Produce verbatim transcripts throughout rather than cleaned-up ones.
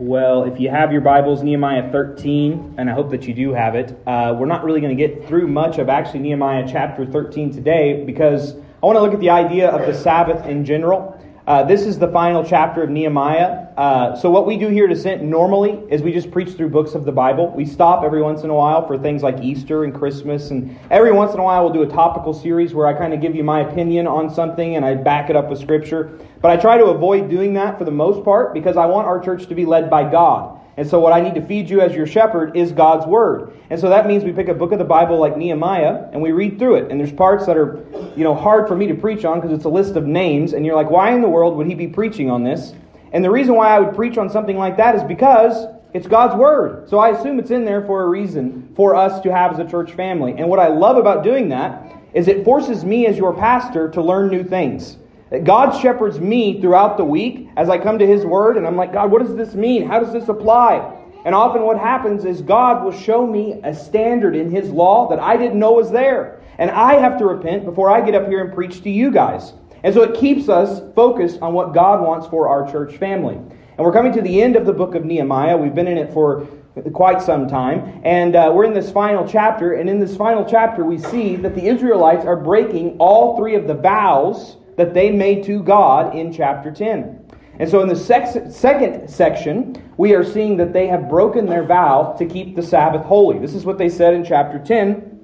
Well, if you have your Bibles, Nehemiah thirteen, and I hope that you do have it, uh, we're not really going to get through much of actually Nehemiah chapter thirteen today because I want to look at the idea of the Sabbath in general. Uh, this is the final chapter of Nehemiah. Uh, so what we do here at Ascent normally is we just preach through books of the Bible. We stop every once in a while for things like Easter and Christmas, and every once in a while we'll do a topical series where I kind of give you my opinion on something and I back it up with Scripture. But I try to avoid doing that for the most part because I want our church to be led by God. And so what I need to feed you as your shepherd is God's Word. And so that means we pick a book of the Bible like Nehemiah and we read through it. And there's parts that are, you know, hard for me to preach on because it's a list of names. And you're like, why in the world would he be preaching on this? And the reason why I would preach on something like that is because it's God's Word. So I assume it's in there for a reason for us to have as a church family. And what I love about doing that is it forces me as your pastor to learn new things. God shepherds me throughout the week as I come to His Word, and I'm like, God, what does this mean? How does this apply? And often what happens is God will show me a standard in His law that I didn't know was there. And I have to repent before I get up here and preach to you guys. And so it keeps us focused on what God wants for our church family. And we're coming to the end of the book of Nehemiah. We've been in it for quite some time. And uh, we're in this final chapter. And in this final chapter, we see that the Israelites are breaking all three of the vows that they made to God in chapter ten. And so in the sex- second section, we are seeing that they have broken their vow to keep the Sabbath holy. This is what they said in chapter ten,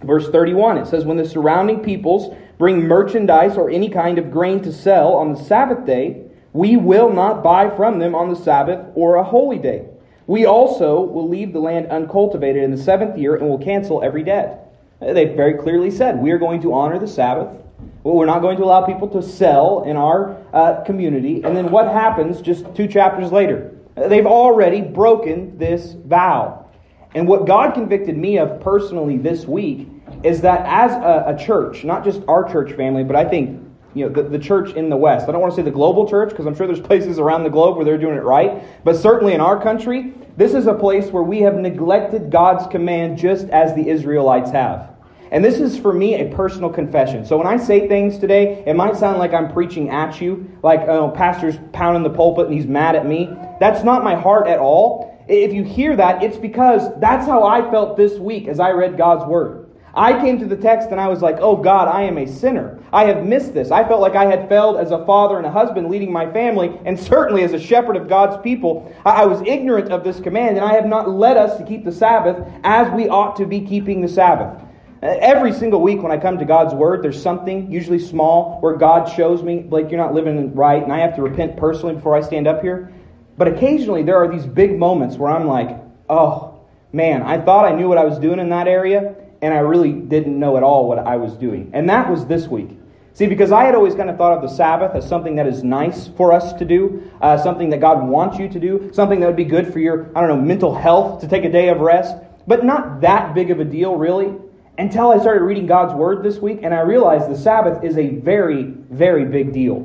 verse thirty-one. It says, when the surrounding peoples bring merchandise or any kind of grain to sell on the Sabbath day, we will not buy from them on the Sabbath or a holy day. We also will leave the land uncultivated in the seventh year and will cancel every debt. They very clearly said, we are going to honor the Sabbath. Well, we're not going to allow people to sell in our uh, community. And then what happens just two chapters later? They've already broken this vow. And what God convicted me of personally this week is that as a, a church, not just our church family, but I think you know the, the church in the West. I don't want to say the global church because I'm sure there's places around the globe where they're doing it right. But certainly in our country, this is a place where we have neglected God's command just as the Israelites have. And this is for me a personal confession. So when I say things today, it might sound like I'm preaching at you, like oh, pastor's pounding the pulpit and he's mad at me. That's not my heart at all. If you hear that, it's because that's how I felt this week as I read God's Word. I came to the text and I was like, oh God, I am a sinner. I have missed this. I felt like I had failed as a father and a husband leading my family, and certainly as a shepherd of God's people. I was ignorant of this command, and I have not led us to keep the Sabbath as we ought to be keeping the Sabbath. Every single week when I come to God's Word, there's something, usually small, where God shows me, Blake, you're not living right, and I have to repent personally before I stand up here. But occasionally there are these big moments where I'm like, oh, man, I thought I knew what I was doing in that area, and I really didn't know at all what I was doing. And that was this week. See, because I had always kind of thought of the Sabbath as something that is nice for us to do, uh, something that God wants you to do, something that would be good for your, I don't know, mental health, to take a day of rest, but not that big of a deal, really. Until I started reading God's Word this week, and I realized the Sabbath is a very, very big deal.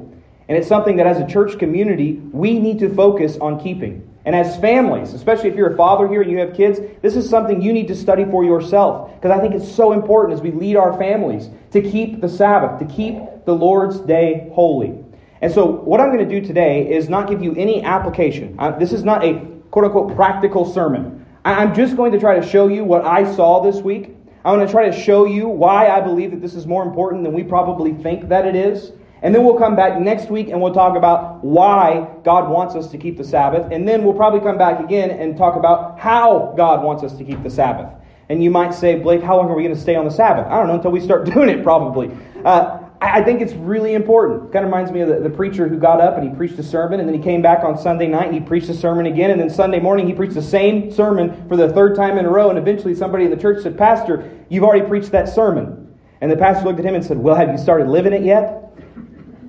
And it's something that as a church community, we need to focus on keeping. And as families, especially if you're a father here and you have kids, this is something you need to study for yourself. Because I think it's so important as we lead our families to keep the Sabbath, to keep the Lord's day holy. And so what I'm going to do today is not give you any application. Uh, this is not a quote-unquote practical sermon. I- I'm just going to try to show you what I saw this week. I'm going to try to show you why I believe that this is more important than we probably think that it is. And then we'll come back next week and we'll talk about why God wants us to keep the Sabbath. And then we'll probably come back again and talk about how God wants us to keep the Sabbath. And you might say, Blake, how long are we going to stay on the Sabbath? I don't know, until we start doing it probably. Uh, I think it's really important. It kind of reminds me of the, the preacher who got up and he preached a sermon, and then he came back on Sunday night and he preached a sermon again, and then Sunday morning he preached the same sermon for the third time in a row, and eventually somebody in the church said, Pastor, you've already preached that sermon. And the pastor looked at him and said, well, have you started living it yet?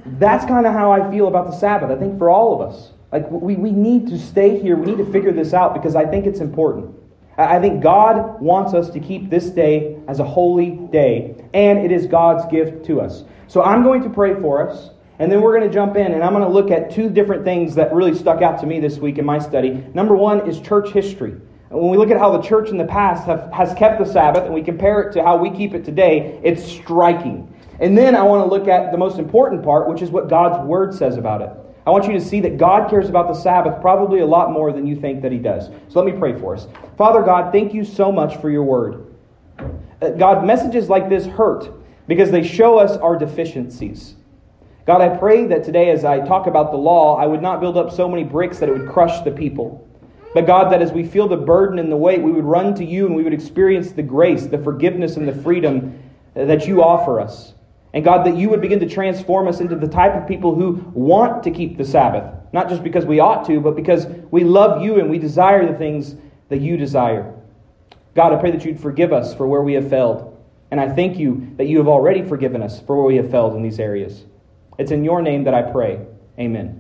That's kind of how I feel about the Sabbath, I think, for all of us. Like we, we need to stay here. We need to figure this out because I think it's important. I think God wants us to keep this day as a holy day, and it is God's gift to us. So I'm going to pray for us, and then we're going to jump in, and I'm going to look at two different things that really stuck out to me this week in my study. Number one is church history. When we look at how the church in the past have, has kept the Sabbath, and we compare it to how we keep it today, it's striking. And then I want to look at the most important part, which is what God's Word says about it. I I want you to see that God cares about the Sabbath probably a lot more than you think that he does. So let me pray for us. Father God, thank you so much for your word. God, messages like this hurt because they show us our deficiencies. God, I pray that today as I talk about the law, I would not build up so many bricks that it would crush the people. But God, that as we feel the burden and the weight, we would run to you and we would experience the grace, the forgiveness, and the freedom that you offer us. And God, that you would begin to transform us into the type of people who want to keep the Sabbath. Not just because we ought to, but because we love you and we desire the things that you desire. God, I pray that you'd forgive us for where we have failed. And I thank you that you have already forgiven us for where we have failed in these areas. It's in your name that I pray. Amen. Amen.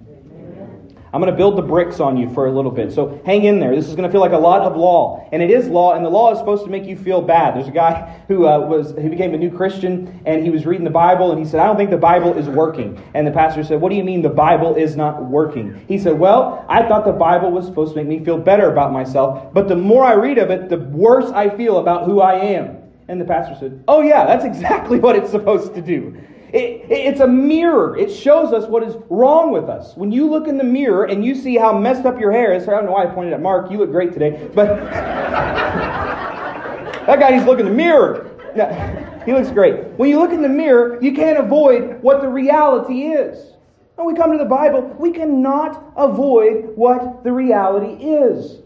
I'm going to build the bricks on you for a little bit. So hang in there. This is going to feel like a lot of law. And it is law. And the law is supposed to make you feel bad. There's a guy who uh, was he became a new Christian. And he was reading the Bible. And he said, I don't think the Bible is working. And the pastor said, what do you mean the Bible is not working? He said, well, I thought the Bible was supposed to make me feel better about myself. But the more I read of it, the worse I feel about who I am. And the pastor said, oh yeah, that's exactly what it's supposed to do. It, it's a mirror. It shows us what is wrong with us. When you look in the mirror and you see how messed up your hair is, I don't know why I pointed at Mark. You look great today. But that guy, he's looking in the mirror. Yeah, he looks great. When you look in the mirror, you can't avoid what the reality is. When we come to the Bible, we cannot avoid what the reality is.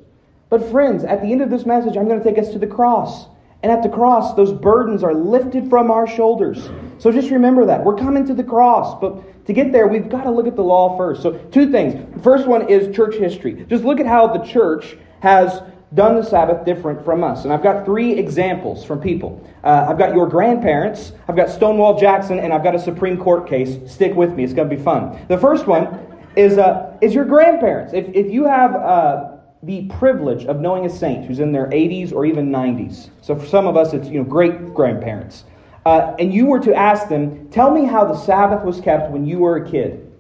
But friends, at the end of this message, I'm going to take us to the cross. And at the cross, those burdens are lifted from our shoulders. So just remember that. We're coming to the cross. But to get there, we've got to look at the law first. So two things. The first one is church history. Just look at how the church has done the Sabbath different from us. And I've got three examples from people. Uh, I've got your grandparents. I've got Stonewall Jackson. And I've got a Supreme Court case. Stick with me. It's going to be fun. The first one is uh, is your grandparents. If, if you have... Uh, the privilege of knowing a saint who's in their eighties or even nineties. So for some of us, it's, you know, great-grandparents. Uh, and you were to ask them, tell me how the Sabbath was kept when you were a kid.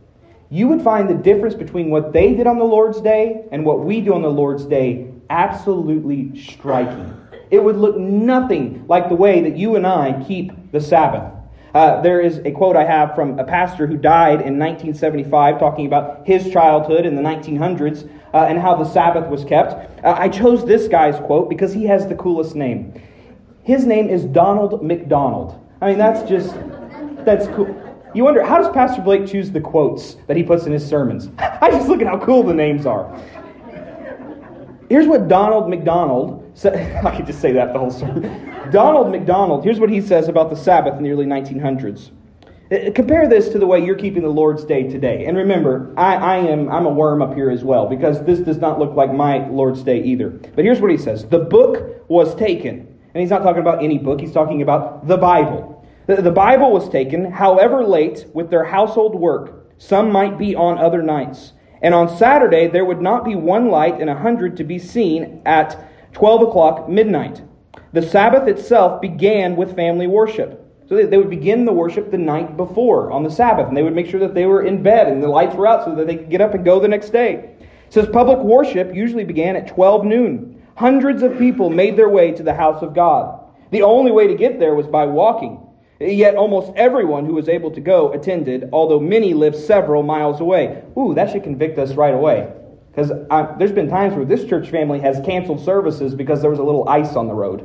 You would find the difference between what they did on the Lord's Day and what we do on the Lord's Day absolutely striking. It would look nothing like the way that you and I keep the Sabbath. Uh, there is a quote I have from a pastor who died in nineteen seventy-five talking about his childhood in the nineteen hundreds uh, and how the Sabbath was kept. Uh, I chose this guy's quote because he has the coolest name. His name is Donald McDonald. I mean, that's just, that's cool. You wonder, how does Pastor Blake choose the quotes that he puts in his sermons? I just look at how cool the names are. Here's what Donald McDonald said. I could just say that the whole sermon. Donald McDonald, here's what he says about the Sabbath in the early nineteen hundreds. Compare this to the way you're keeping the Lord's Day today. And remember, I, I am, I'm a worm up here as well, because this does not look like my Lord's Day either. But here's what he says. The book was taken. And he's not talking about any book. He's talking about the Bible. The, the Bible was taken, however late, with their household work. Some might be on other nights. And on Saturday, there would not be one light in a hundred to be seen at twelve o'clock midnight. The Sabbath itself began with family worship. So they, they would begin the worship the night before on the Sabbath, and they would make sure that they were in bed and the lights were out so that they could get up and go the next day. It says public worship usually began at twelve noon. Hundreds of people made their way to the house of God. The only way to get there was by walking. Yet almost everyone who was able to go attended, although many lived several miles away. Ooh, that should convict us right away. Because there's been times where this church family has canceled services because there was a little ice on the road.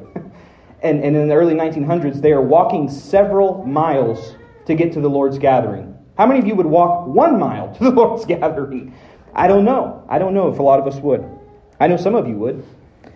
and, and in the early nineteen hundreds, they are walking several miles to get to the Lord's gathering. How many of you would walk one mile to the Lord's gathering? I don't know. I don't know if a lot of us would. I know some of you would.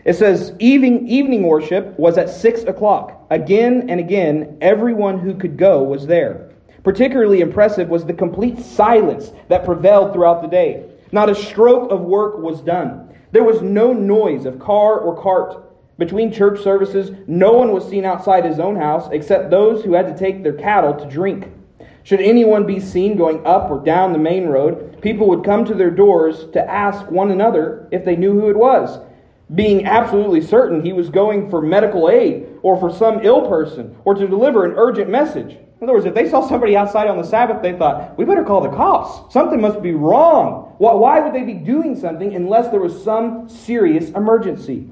It says evening, evening worship was at six o'clock. Again and again, everyone who could go was there. Particularly impressive was the complete silence that prevailed throughout the day. Not a stroke of work was done. There was no noise of car or cart. Between church services, no one was seen outside his own house except those who had to take their cattle to drink. Should anyone be seen going up or down the main road, people would come to their doors to ask one another if they knew who it was, being absolutely certain he was going for medical aid or for some ill person or to deliver an urgent message. In other words, if they saw somebody outside on the Sabbath, they thought, we better call the cops. Something must be wrong. Why would they be doing something unless there was some serious emergency?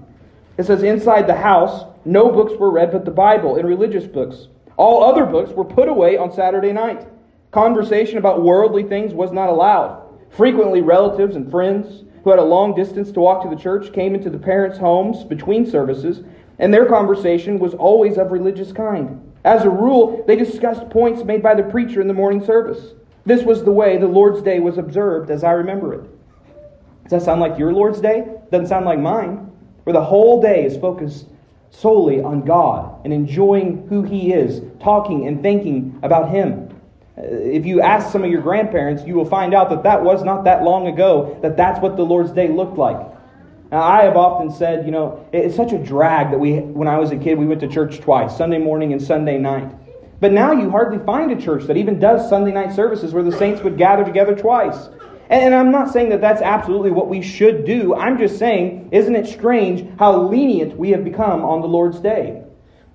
It says, inside the house, no books were read but the Bible and religious books. All other books were put away on Saturday night. Conversation about worldly things was not allowed. Frequently, relatives and friends who had a long distance to walk to the church came into the parents' homes between services, and their conversation was always of religious kind. As a rule, they discussed points made by the preacher in the morning service. This was the way the Lord's Day was observed, as I remember it. Does that sound like your Lord's Day? Doesn't sound like mine, where the whole day is focused solely on God and enjoying who He is, talking and thinking about Him. If you ask some of your grandparents, you will find out that that was not that long ago, that that's what the Lord's Day looked like. Now, I have often said, you know, it's such a drag that we, when I was a kid, we went to church twice, Sunday morning and Sunday night. But now you hardly find a church that even does Sunday night services where the saints would gather together twice. And I'm not saying that that's absolutely what we should do. I'm just saying, isn't it strange how lenient we have become on the Lord's Day?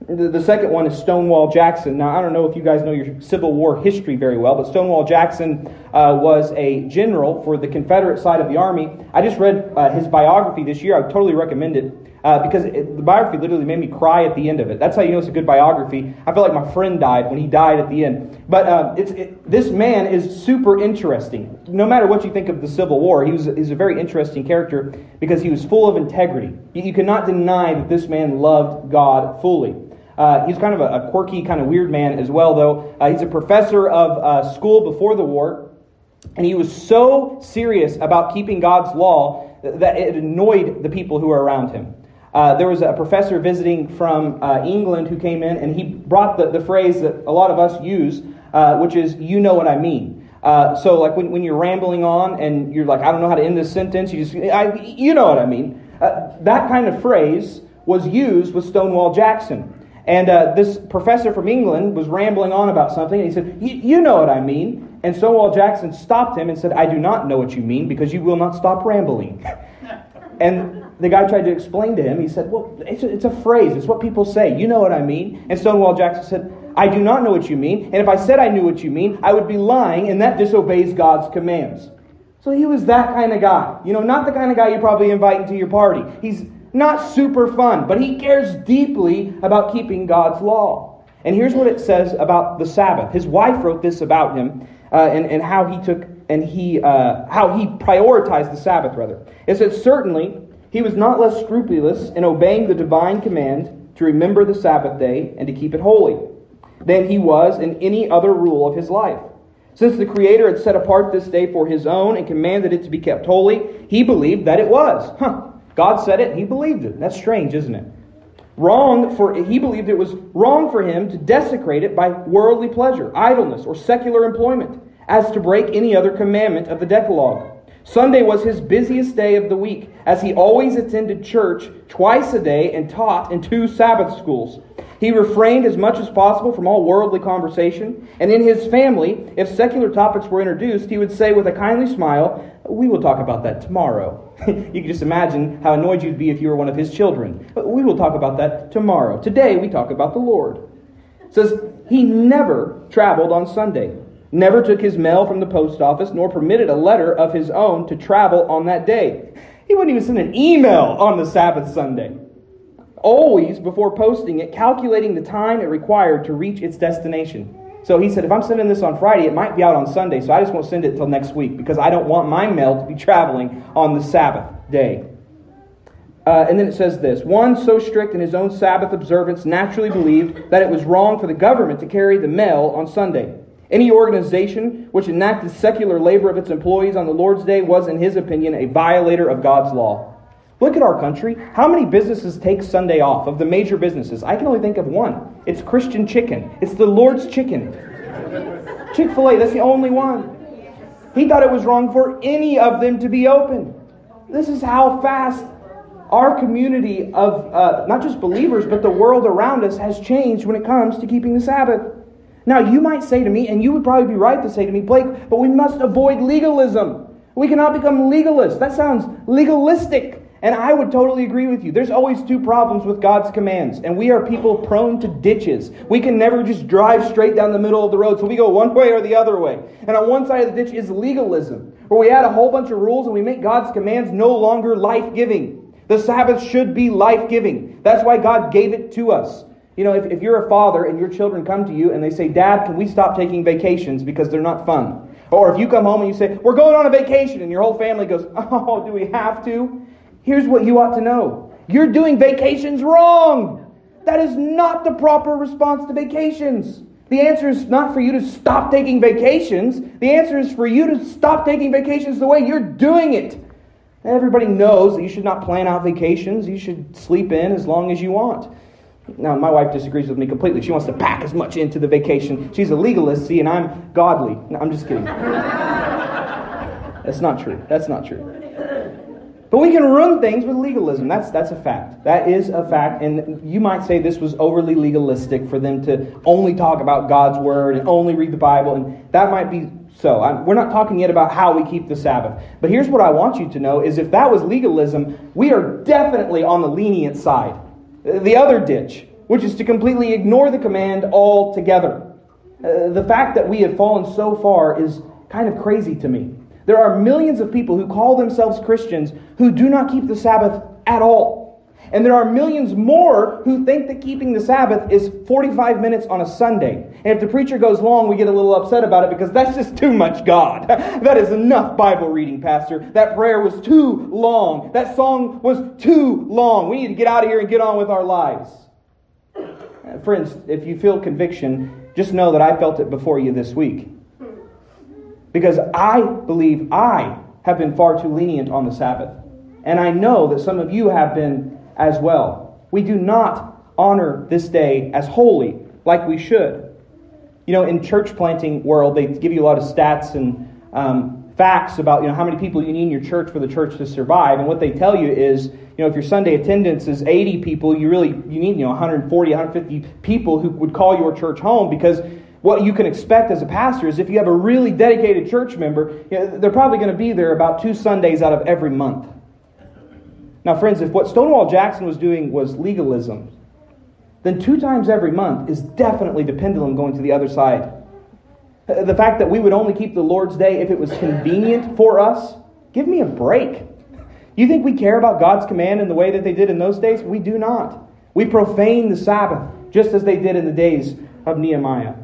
The second one is Stonewall Jackson. Now, I don't know if you guys know your Civil War history very well, but Stonewall Jackson uh, was a general for the Confederate side of the army. I just read uh, his biography this year. I would totally recommend it uh, because it, the biography literally made me cry at the end of it. That's how you know it's a good biography. I feel like my friend died when he died at the end. But uh, it's, it, this man is super interesting. No matter what you think of the Civil War, he was he's a very interesting character because he was full of integrity. You, you cannot deny that this man loved God fully. Uh, he's kind of a, a quirky, kind of weird man as well, though. Uh, he's a professor of uh, school before the war, and he was so serious about keeping God's law that it annoyed the people who were around him. Uh, there was a professor visiting from uh, England who came in, and he brought the, the phrase that a lot of us use, uh, which is, you know what I mean. Uh, so like when, when you're rambling on and you're like, I don't know how to end this sentence, you just, I, you know what I mean. Uh, that kind of phrase was used with Stonewall Jackson. And uh, this professor from England was rambling on about something, and he said, you know what I mean. And Stonewall Jackson stopped him and said, I do not know what you mean, because you will not stop rambling. And the guy tried to explain to him. He said, well, it's a, it's a phrase. It's what people say. You know what I mean. And Stonewall Jackson said, I do not know what you mean. And if I said I knew what you mean, I would be lying, and that disobeys God's commands. So he was that kind of guy. You know, not the kind of guy you probably invite into your party. He's not super fun, but he cares deeply about keeping God's law. And here's what it says about the Sabbath. His wife wrote this about him uh, and, and how he took and he uh, how he prioritized the Sabbath, rather. It says, certainly, he was not less scrupulous in obeying the divine command to remember the Sabbath day and to keep it holy than he was in any other rule of his life. Since the Creator had set apart this day for his own and commanded it to be kept holy, he believed that it was. Huh. God said it, and he believed it. That's strange, isn't it? Wrong for he believed it was wrong for him to desecrate it by worldly pleasure, idleness, or secular employment, as to break any other commandment of the Decalogue. Sunday was his busiest day of the week, as he always attended church twice a day and taught in two Sabbath schools. He refrained as much as possible from all worldly conversation, and in his family, if secular topics were introduced, he would say with a kindly smile, we will talk about that tomorrow. You can just imagine how annoyed you'd be if you were one of his children. We will talk about that tomorrow. Today we talk about the Lord. It says, he never traveled on Sunday, never took his mail from the post office, nor permitted a letter of his own to travel on that day. He wouldn't even send an email on the Sabbath Sunday. Always, before posting it, calculating the time it required to reach its destination. So he said, if I'm sending this on Friday, it might be out on Sunday, so I just won't send it till next week because I don't want my mail to be traveling on the Sabbath day. Uh, and then it says this, one so strict in his own Sabbath observance naturally believed that it was wrong for the government to carry the mail on Sunday. Any organization which enacted secular labor of its employees on the Lord's Day was, in his opinion, a violator of God's law. Look at our country. How many businesses take Sunday off of the major businesses? I can only think of one. It's Christian Chicken. It's the Lord's Chicken. Chick-fil-A, that's the only one. He thought it was wrong for any of them to be open. This is how fast our community of uh, not just believers, but the world around us has changed when it comes to keeping the Sabbath. Now, you might say to me, and you would probably be right to say to me, Blake, but we must avoid legalism. We cannot become legalists. That sounds legalistic. And I would totally agree with you. There's always two problems with God's commands. And we are people prone to ditches. We can never just drive straight down the middle of the road. So we go one way or the other way. And on one side of the ditch is legalism, where we add a whole bunch of rules and we make God's commands no longer life-giving. The Sabbath should be life-giving. That's why God gave it to us. You know, if, if you're a father and your children come to you and they say, Dad, can we stop taking vacations because they're not fun? Or if you come home and you say, we're going on a vacation, and your whole family goes, oh, do we have to? Here's what you ought to know. You're doing vacations wrong. That is not the proper response to vacations. The answer is not for you to stop taking vacations. The answer is for you to stop taking vacations the way you're doing it. Everybody knows that you should not plan out vacations. You should sleep in as long as you want. Now, my wife disagrees with me completely. She wants to pack as much into the vacation. She's a legalist, see, and I'm godly. No, I'm just kidding. That's not true. That's not true. But we can run things with legalism. That's that's a fact. That is a fact. And you might say this was overly legalistic for them to only talk about God's word and only read the Bible. And that might be so. I'm, we're not talking yet about how we keep the Sabbath. But here's what I want you to know is if that was legalism, we are definitely on the lenient side. The other ditch, which is to completely ignore the command altogether. Uh, the fact that we have fallen so far is kind of crazy to me. There are millions of people who call themselves Christians who do not keep the Sabbath at all. And there are millions more who think that keeping the Sabbath is forty-five minutes on a Sunday. And if the preacher goes long, we get a little upset about it because that's just too much God. That is enough Bible reading, Pastor. That prayer was too long. That song was too long. We need to get out of here and get on with our lives. Friends, if you feel conviction, just know that I felt it before you this week. Because I believe I have been far too lenient on the Sabbath. And I know that some of you have been as well. We do not honor this day as holy like we should. You know, in church planting world, they give you a lot of stats and um, facts about, you know, how many people you need in your church for the church to survive. And what they tell you is, you know, if your Sunday attendance is eighty people, you really, you need, you know, one hundred forty, one hundred fifty people who would call your church home because what you can expect as a pastor is if you have a really dedicated church member, you know, they're probably going to be there about two Sundays out of every month. Now, friends, if what Stonewall Jackson was doing was legalism, then two times every month is definitely the pendulum going to the other side. The fact that we would only keep the Lord's Day if it was convenient for us, give me a break. You think we care about God's command in the way that they did in those days? We do not. We profane the Sabbath just as they did in the days of Nehemiah.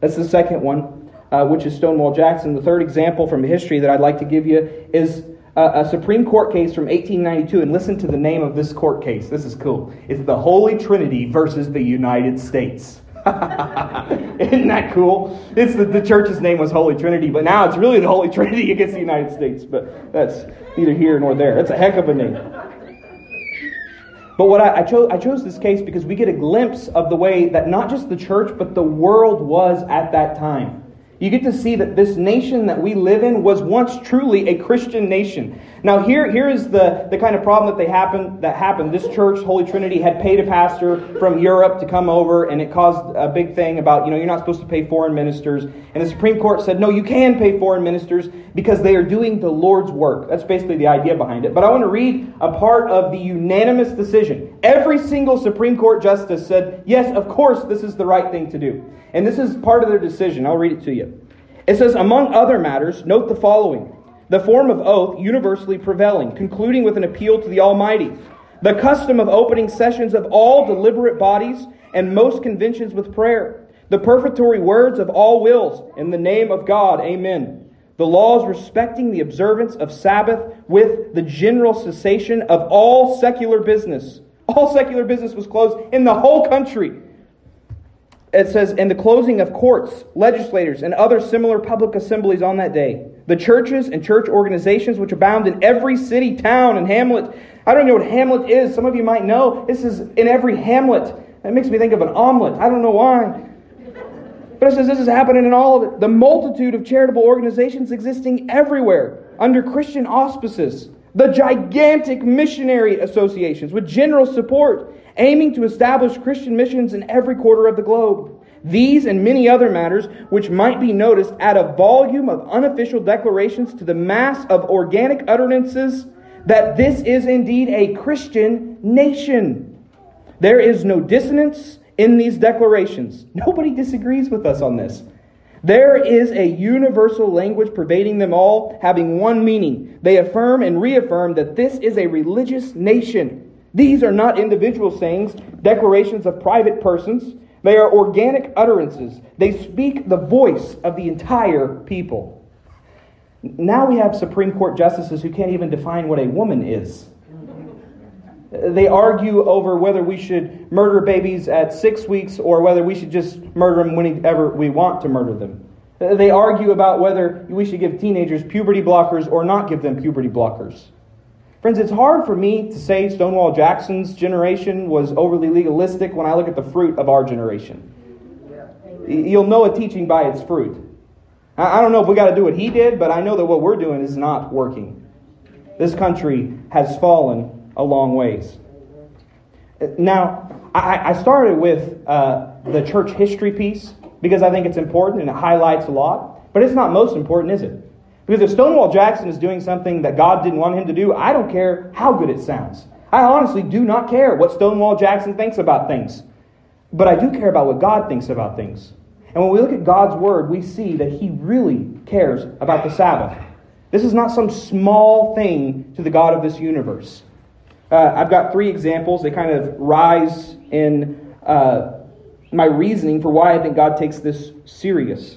That's the second one, uh, which is Stonewall Jackson. The third example from history that I'd like to give you is uh, a Supreme Court case from eighteen ninety-two. And listen to the name of this court case. This is cool. It's the Holy Trinity versus the United States. Isn't that cool? It's the, the church's name was Holy Trinity, but now it's really the Holy Trinity against the United States. But that's neither here nor there. That's a heck of a name. But what I, I chose, I chose this case because we get a glimpse of the way that not just the church, but the world was at that time. You get to see that this nation that we live in was once truly a Christian nation. Now, here, here is the, the kind of problem that they happened, that happened. This church, Holy Trinity, had paid a pastor from Europe to come over, and it caused a big thing about, you know, you're not supposed to pay foreign ministers. And the Supreme Court said, no, you can pay foreign ministers because they are doing the Lord's work. That's basically the idea behind it. But I want to read a part of the unanimous decision. Every single Supreme Court justice said, yes, of course, this is the right thing to do. And this is part of their decision. I'll read it to you. It says, among other matters, note the following. The form of oath universally prevailing, concluding with an appeal to the Almighty. The custom of opening sessions of all deliberate bodies and most conventions with prayer. The prefatory words of all wills. In the name of God, amen. The laws respecting the observance of Sabbath with the general cessation of all secular business. All secular business was closed in the whole country. It says, in the closing of courts, legislators, and other similar public assemblies on that day, the churches and church organizations which abound in every city, town, and hamlet. I don't know what hamlet is. Some of you might know. This is in every hamlet. That makes me think of an omelet. I don't know why. But it says this is happening in all of it. The multitude of charitable organizations existing everywhere under Christian auspices. The gigantic missionary associations with general support, aiming to establish Christian missions in every quarter of the globe. These and many other matters which might be noticed add a volume of unofficial declarations to the mass of organic utterances that this is indeed a Christian nation. There is no dissonance in these declarations. Nobody disagrees with us on this. There is a universal language pervading them all, having one meaning. They affirm and reaffirm that this is a religious nation. These are not individual sayings, declarations of private persons. They are organic utterances. They speak the voice of the entire people. Now we have Supreme Court justices who can't even define what a woman is. They argue over whether we should murder babies at six weeks or whether we should just murder them whenever we want to murder them. They argue about whether we should give teenagers puberty blockers or not give them puberty blockers. Friends, it's hard for me to say Stonewall Jackson's generation was overly legalistic when I look at the fruit of our generation. You'll know a teaching by its fruit. I don't know if we got to do what he did, but I know that what we're doing is not working. This country has fallen a long ways. Now, I, I started with uh, the church history piece because I think it's important and it highlights a lot. But it's not most important, is it? Because if Stonewall Jackson is doing something that God didn't want him to do, I don't care how good it sounds. I honestly do not care what Stonewall Jackson thinks about things. But I do care about what God thinks about things. And when we look at God's word, we see that he really cares about the Sabbath. This is not some small thing to the God of this universe. Uh, I've got three examples. They kind of rise in uh, my reasoning for why I think God takes this serious.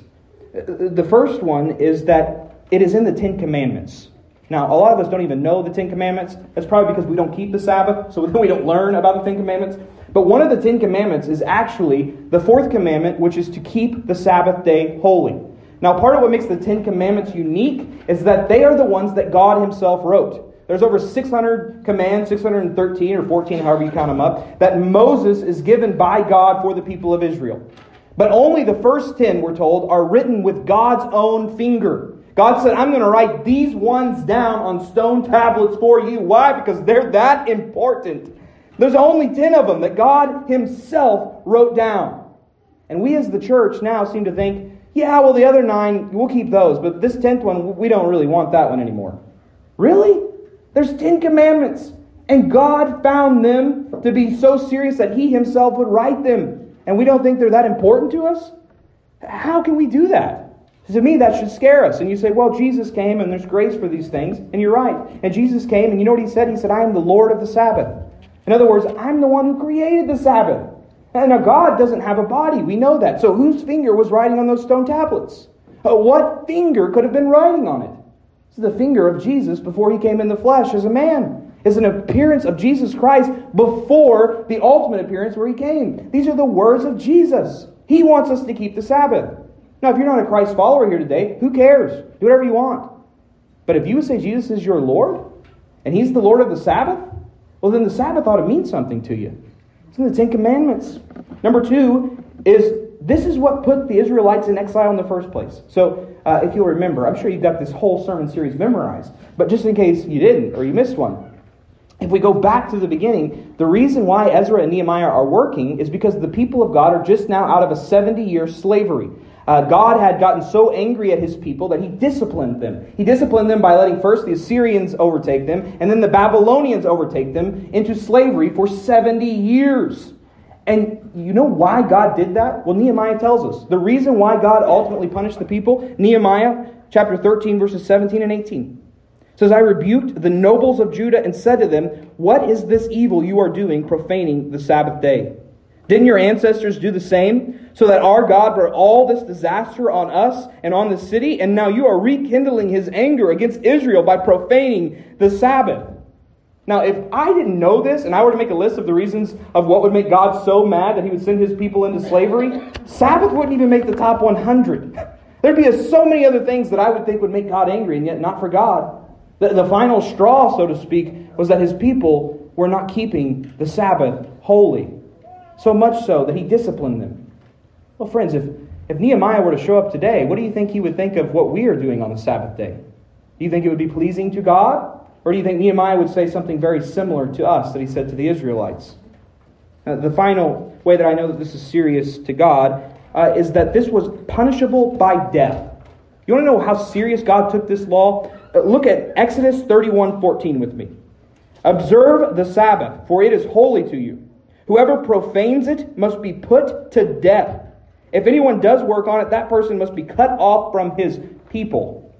The first one is that it is in the Ten Commandments. Now, a lot of us don't even know the Ten Commandments. That's probably because we don't keep the Sabbath, so we don't learn about the Ten Commandments. But one of the Ten Commandments is actually the fourth commandment, which is to keep the Sabbath day holy. Now, part of what makes the Ten Commandments unique is that they are the ones that God himself wrote. There's over six hundred commands, six hundred thirteen or fourteen, however you count them up, that Moses is given by God for the people of Israel. But only the first ten, we're told, are written with God's own finger. God said, I'm going to write these ones down on stone tablets for you. Why? Because they're that important. There's only ten of them that God himself wrote down. And we as the church now seem to think, yeah, well, the other nine, we'll keep those. But this tenth one, we don't really want that one anymore. Really? There's ten commandments. And God found them to be so serious that he himself would write them. And we don't think they're that important to us? How can we do that? To me, that should scare us. And you say, well, Jesus came and there's grace for these things. And you're right. And Jesus came and you know what he said? He said, I am the Lord of the Sabbath. In other words, I'm the one who created the Sabbath. And now God doesn't have a body. We know that. So whose finger was writing on those stone tablets? What finger could have been writing on it? It's the finger of Jesus before he came in the flesh as a man. It's an appearance of Jesus Christ before the ultimate appearance where he came. These are the words of Jesus. He wants us to keep the Sabbath. Now, if you're not a Christ follower here today, who cares? Do whatever you want. But if you say Jesus is your Lord, and he's the Lord of the Sabbath, well, then the Sabbath ought to mean something to you. It's in the Ten Commandments. Number two is, this is what put the Israelites in exile in the first place. So, uh, if you'll remember, I'm sure you've got this whole sermon series memorized. But just in case you didn't, or you missed one, if we go back to the beginning, the reason why Ezra and Nehemiah are working is because the people of God are just now out of a seventy-year slavery. Uh, God had gotten so angry at his people that he disciplined them. He disciplined them by letting first the Assyrians overtake them and then the Babylonians overtake them into slavery for seventy years. And you know why God did that? Well, Nehemiah tells us. The reason why God ultimately punished the people, Nehemiah chapter thirteen, verses seventeen and eighteen. It says, I rebuked the nobles of Judah and said to them, what is this evil you are doing, profaning the Sabbath day? Didn't your ancestors do the same, so that our God brought all this disaster on us and on the city? And now you are rekindling his anger against Israel by profaning the Sabbath. Now, if I didn't know this and I were to make a list of the reasons of what would make God so mad that he would send his people into slavery, Sabbath wouldn't even make the top one hundred. There'd be a, so many other things that I would think would make God angry, and yet not for God. The, the final straw, so to speak, was that his people were not keeping the Sabbath holy. So much so that he disciplined them. Well, friends, if, if Nehemiah were to show up today, what do you think he would think of what we are doing on the Sabbath day? Do you think it would be pleasing to God? Or do you think Nehemiah would say something very similar to us that he said to the Israelites? Uh, the final way that I know that this is serious to God uh, is that this was punishable by death. You want to know how serious God took this law? Uh, look at Exodus thirty-one fourteen with me. Observe the Sabbath, for it is holy to you. Whoever profanes it must be put to death. If anyone does work on it, that person must be cut off from his people.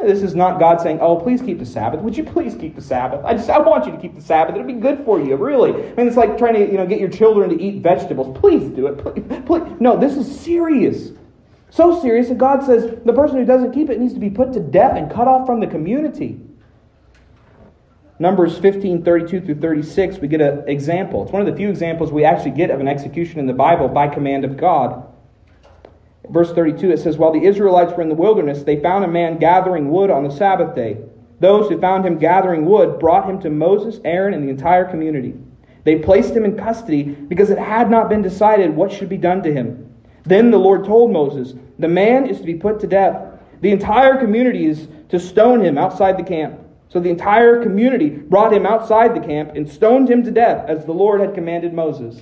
This is not God saying, oh, please keep the Sabbath. Would you please keep the Sabbath? I just, I want you to keep the Sabbath. It'll be good for you, really. I mean, it's like trying to, you know, get your children to eat vegetables. Please do it. Please, please. No, this is serious. So serious that God says the person who doesn't keep it needs to be put to death and cut off from the community. Numbers fifteen, thirty-two through thirty-six, we get an example. It's one of the few examples we actually get of an execution in the Bible by command of God. Verse thirty-two, it says, while the Israelites were in the wilderness, they found a man gathering wood on the Sabbath day. Those who found him gathering wood brought him to Moses, Aaron, and the entire community. They placed him in custody because it had not been decided what should be done to him. Then the Lord told Moses, the man is to be put to death. The entire community is to stone him outside the camp. So the entire community brought him outside the camp and stoned him to death as the Lord had commanded Moses.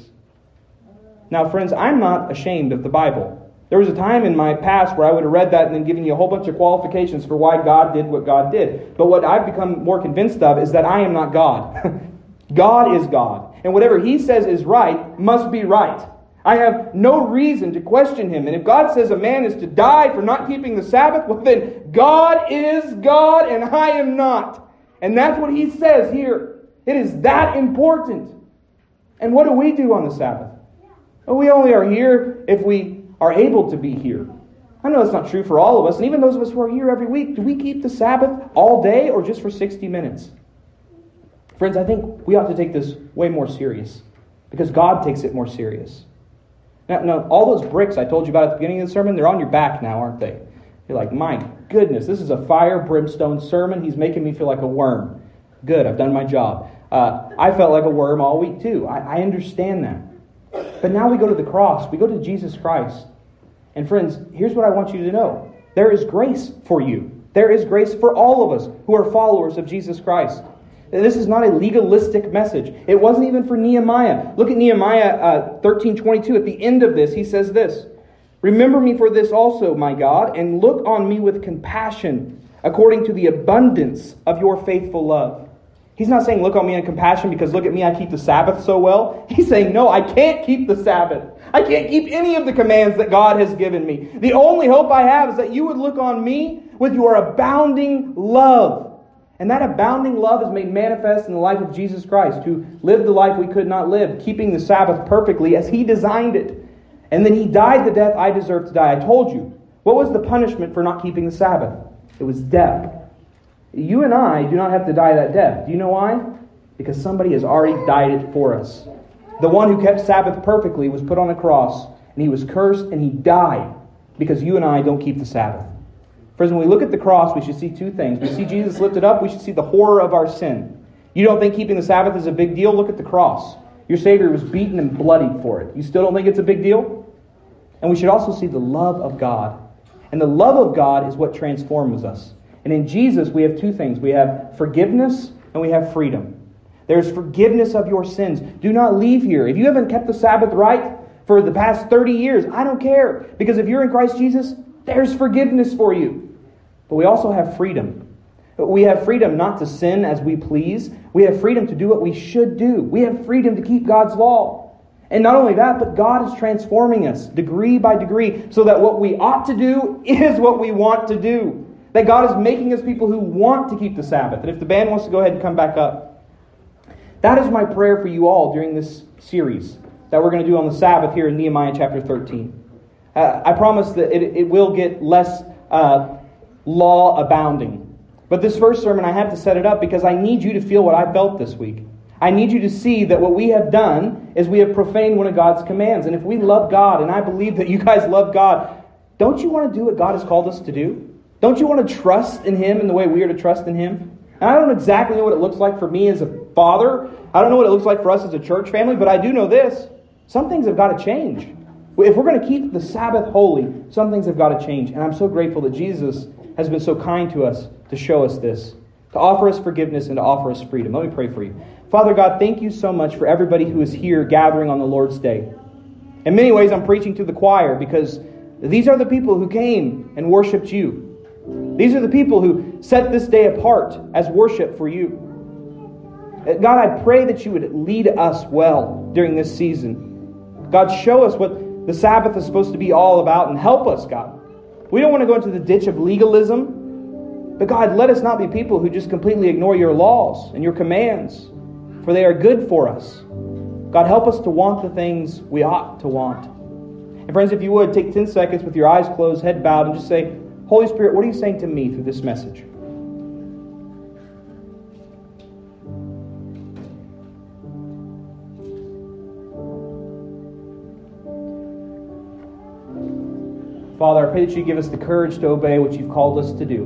Now, friends, I'm not ashamed of the Bible. There was a time in my past where I would have read that and then given you a whole bunch of qualifications for why God did what God did. But what I've become more convinced of is that I am not God. God is God. And whatever He says is right must be right. I have no reason to question Him. And if God says a man is to die for not keeping the Sabbath, well then God is God and I am not. And that's what He says here. It is that important. And what do we do on the Sabbath? Well, we only are here if we are able to be here. I know that's not true for all of us. And even those of us who are here every week, do we keep the Sabbath all day or just for sixty minutes? Friends, I think we ought to take this way more serious because God takes it more serious. Now, now, all those bricks I told you about at the beginning of the sermon, they're on your back now, aren't they? You're like, my goodness, this is a fire brimstone sermon. He's making me feel like a worm. Good, I've done my job. Uh, I felt like a worm all week too. I, I understand that. But now we go to the cross. We go to Jesus Christ. And friends, here's what I want you to know. There is grace for you. There is grace for all of us who are followers of Jesus Christ. This is not a legalistic message. It wasn't even for Nehemiah. Look at Nehemiah uh, thirteen twenty-two. At the end of this, he says this, remember me for this also, my God, and look on me with compassion according to the abundance of your faithful love. He's not saying look on me in compassion because look at me, I keep the Sabbath so well. He's saying, no, I can't keep the Sabbath. I can't keep any of the commands that God has given me. The only hope I have is that you would look on me with your abounding love. And that abounding love is made manifest in the life of Jesus Christ, who lived the life we could not live, keeping the Sabbath perfectly as He designed it. And then He died the death I deserve to die. I told you, what was the punishment for not keeping the Sabbath? It was death. You and I do not have to die that death. Do you know why? Because somebody has already died it for us. The one who kept Sabbath perfectly was put on a cross, and He was cursed, and He died because you and I don't keep the Sabbath. Friends, when we look at the cross, we should see two things. We see Jesus lifted up, we should see the horror of our sin. You don't think keeping the Sabbath is a big deal? Look at the cross. Your Savior was beaten and bloodied for it. You still don't think it's a big deal? And we should also see the love of God. And the love of God is what transforms us. And in Jesus, we have two things. We have forgiveness and we have freedom. There's forgiveness of your sins. Do not leave here. If you haven't kept the Sabbath right for the past thirty years, I don't care. Because if you're in Christ Jesus, there's forgiveness for you. But we also have freedom. We have freedom not to sin as we please. We have freedom to do what we should do. We have freedom to keep God's law. And not only that, but God is transforming us degree by degree so that what we ought to do is what we want to do. That God is making us people who want to keep the Sabbath. And if the band wants to go ahead and come back up, that is my prayer for you all during this series that we're going to do on the Sabbath here in Nehemiah chapter thirteen. Uh, I promise that it, it will get less... Uh, law abounding. But this first sermon, I have to set it up because I need you to feel what I felt this week. I need you to see that what we have done is we have profaned one of God's commands. And if we love God, and I believe that you guys love God, don't you want to do what God has called us to do? Don't you want to trust in Him in the way we are to trust in Him? And I don't exactly know what it looks like for me as a father. I don't know what it looks like for us as a church family, but I do know this. Some things have got to change. If we're going to keep the Sabbath holy, some things have got to change. And I'm so grateful that Jesus has been so kind to us to show us this, to offer us forgiveness and to offer us freedom. Let me pray for you. Father God, thank you so much for everybody who is here gathering on the Lord's Day. In many ways, I'm preaching to the choir because these are the people who came and worshiped you. These are the people who set this day apart as worship for you. God, I pray that you would lead us well during this season. God, show us what the Sabbath is supposed to be all about and help us, God. We don't want to go into the ditch of legalism. But God, let us not be people who just completely ignore your laws and your commands, for they are good for us. God, help us to want the things we ought to want. And friends, if you would, take ten seconds with your eyes closed, head bowed, and just say, Holy Spirit, what are you saying to me through this message? Father, I pray that you give us the courage to obey what you've called us to do.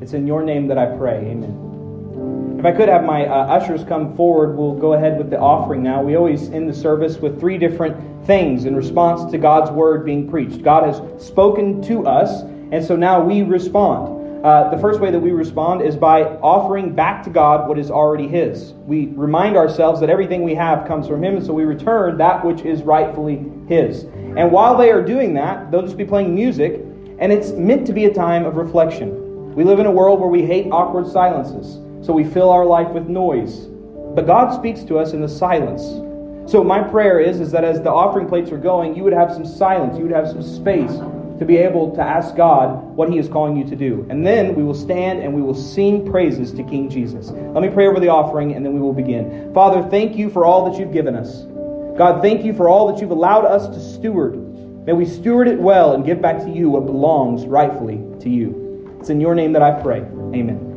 It's in your name that I pray. Amen. If I could have my uh, ushers come forward, we'll go ahead with the offering now. We always end the service with three different things in response to God's word being preached. God has spoken to us, and so now we respond. Uh, the first way that we respond is by offering back to God what is already His. We remind ourselves that everything we have comes from Him, and so we return that which is rightfully His. And while they are doing that, they'll just be playing music, and it's meant to be a time of reflection. We live in a world where we hate awkward silences, so we fill our life with noise. But God speaks to us in the silence. So my prayer is, is that as the offering plates are going, you would have some silence, you would have some space to be able to ask God what He is calling you to do. And then we will stand and we will sing praises to King Jesus. Let me pray over the offering, and then we will begin. Father, thank you for all that you've given us. God, thank you for all that you've allowed us to steward. May we steward it well and give back to you what belongs rightfully to you. It's in your name that I pray. Amen.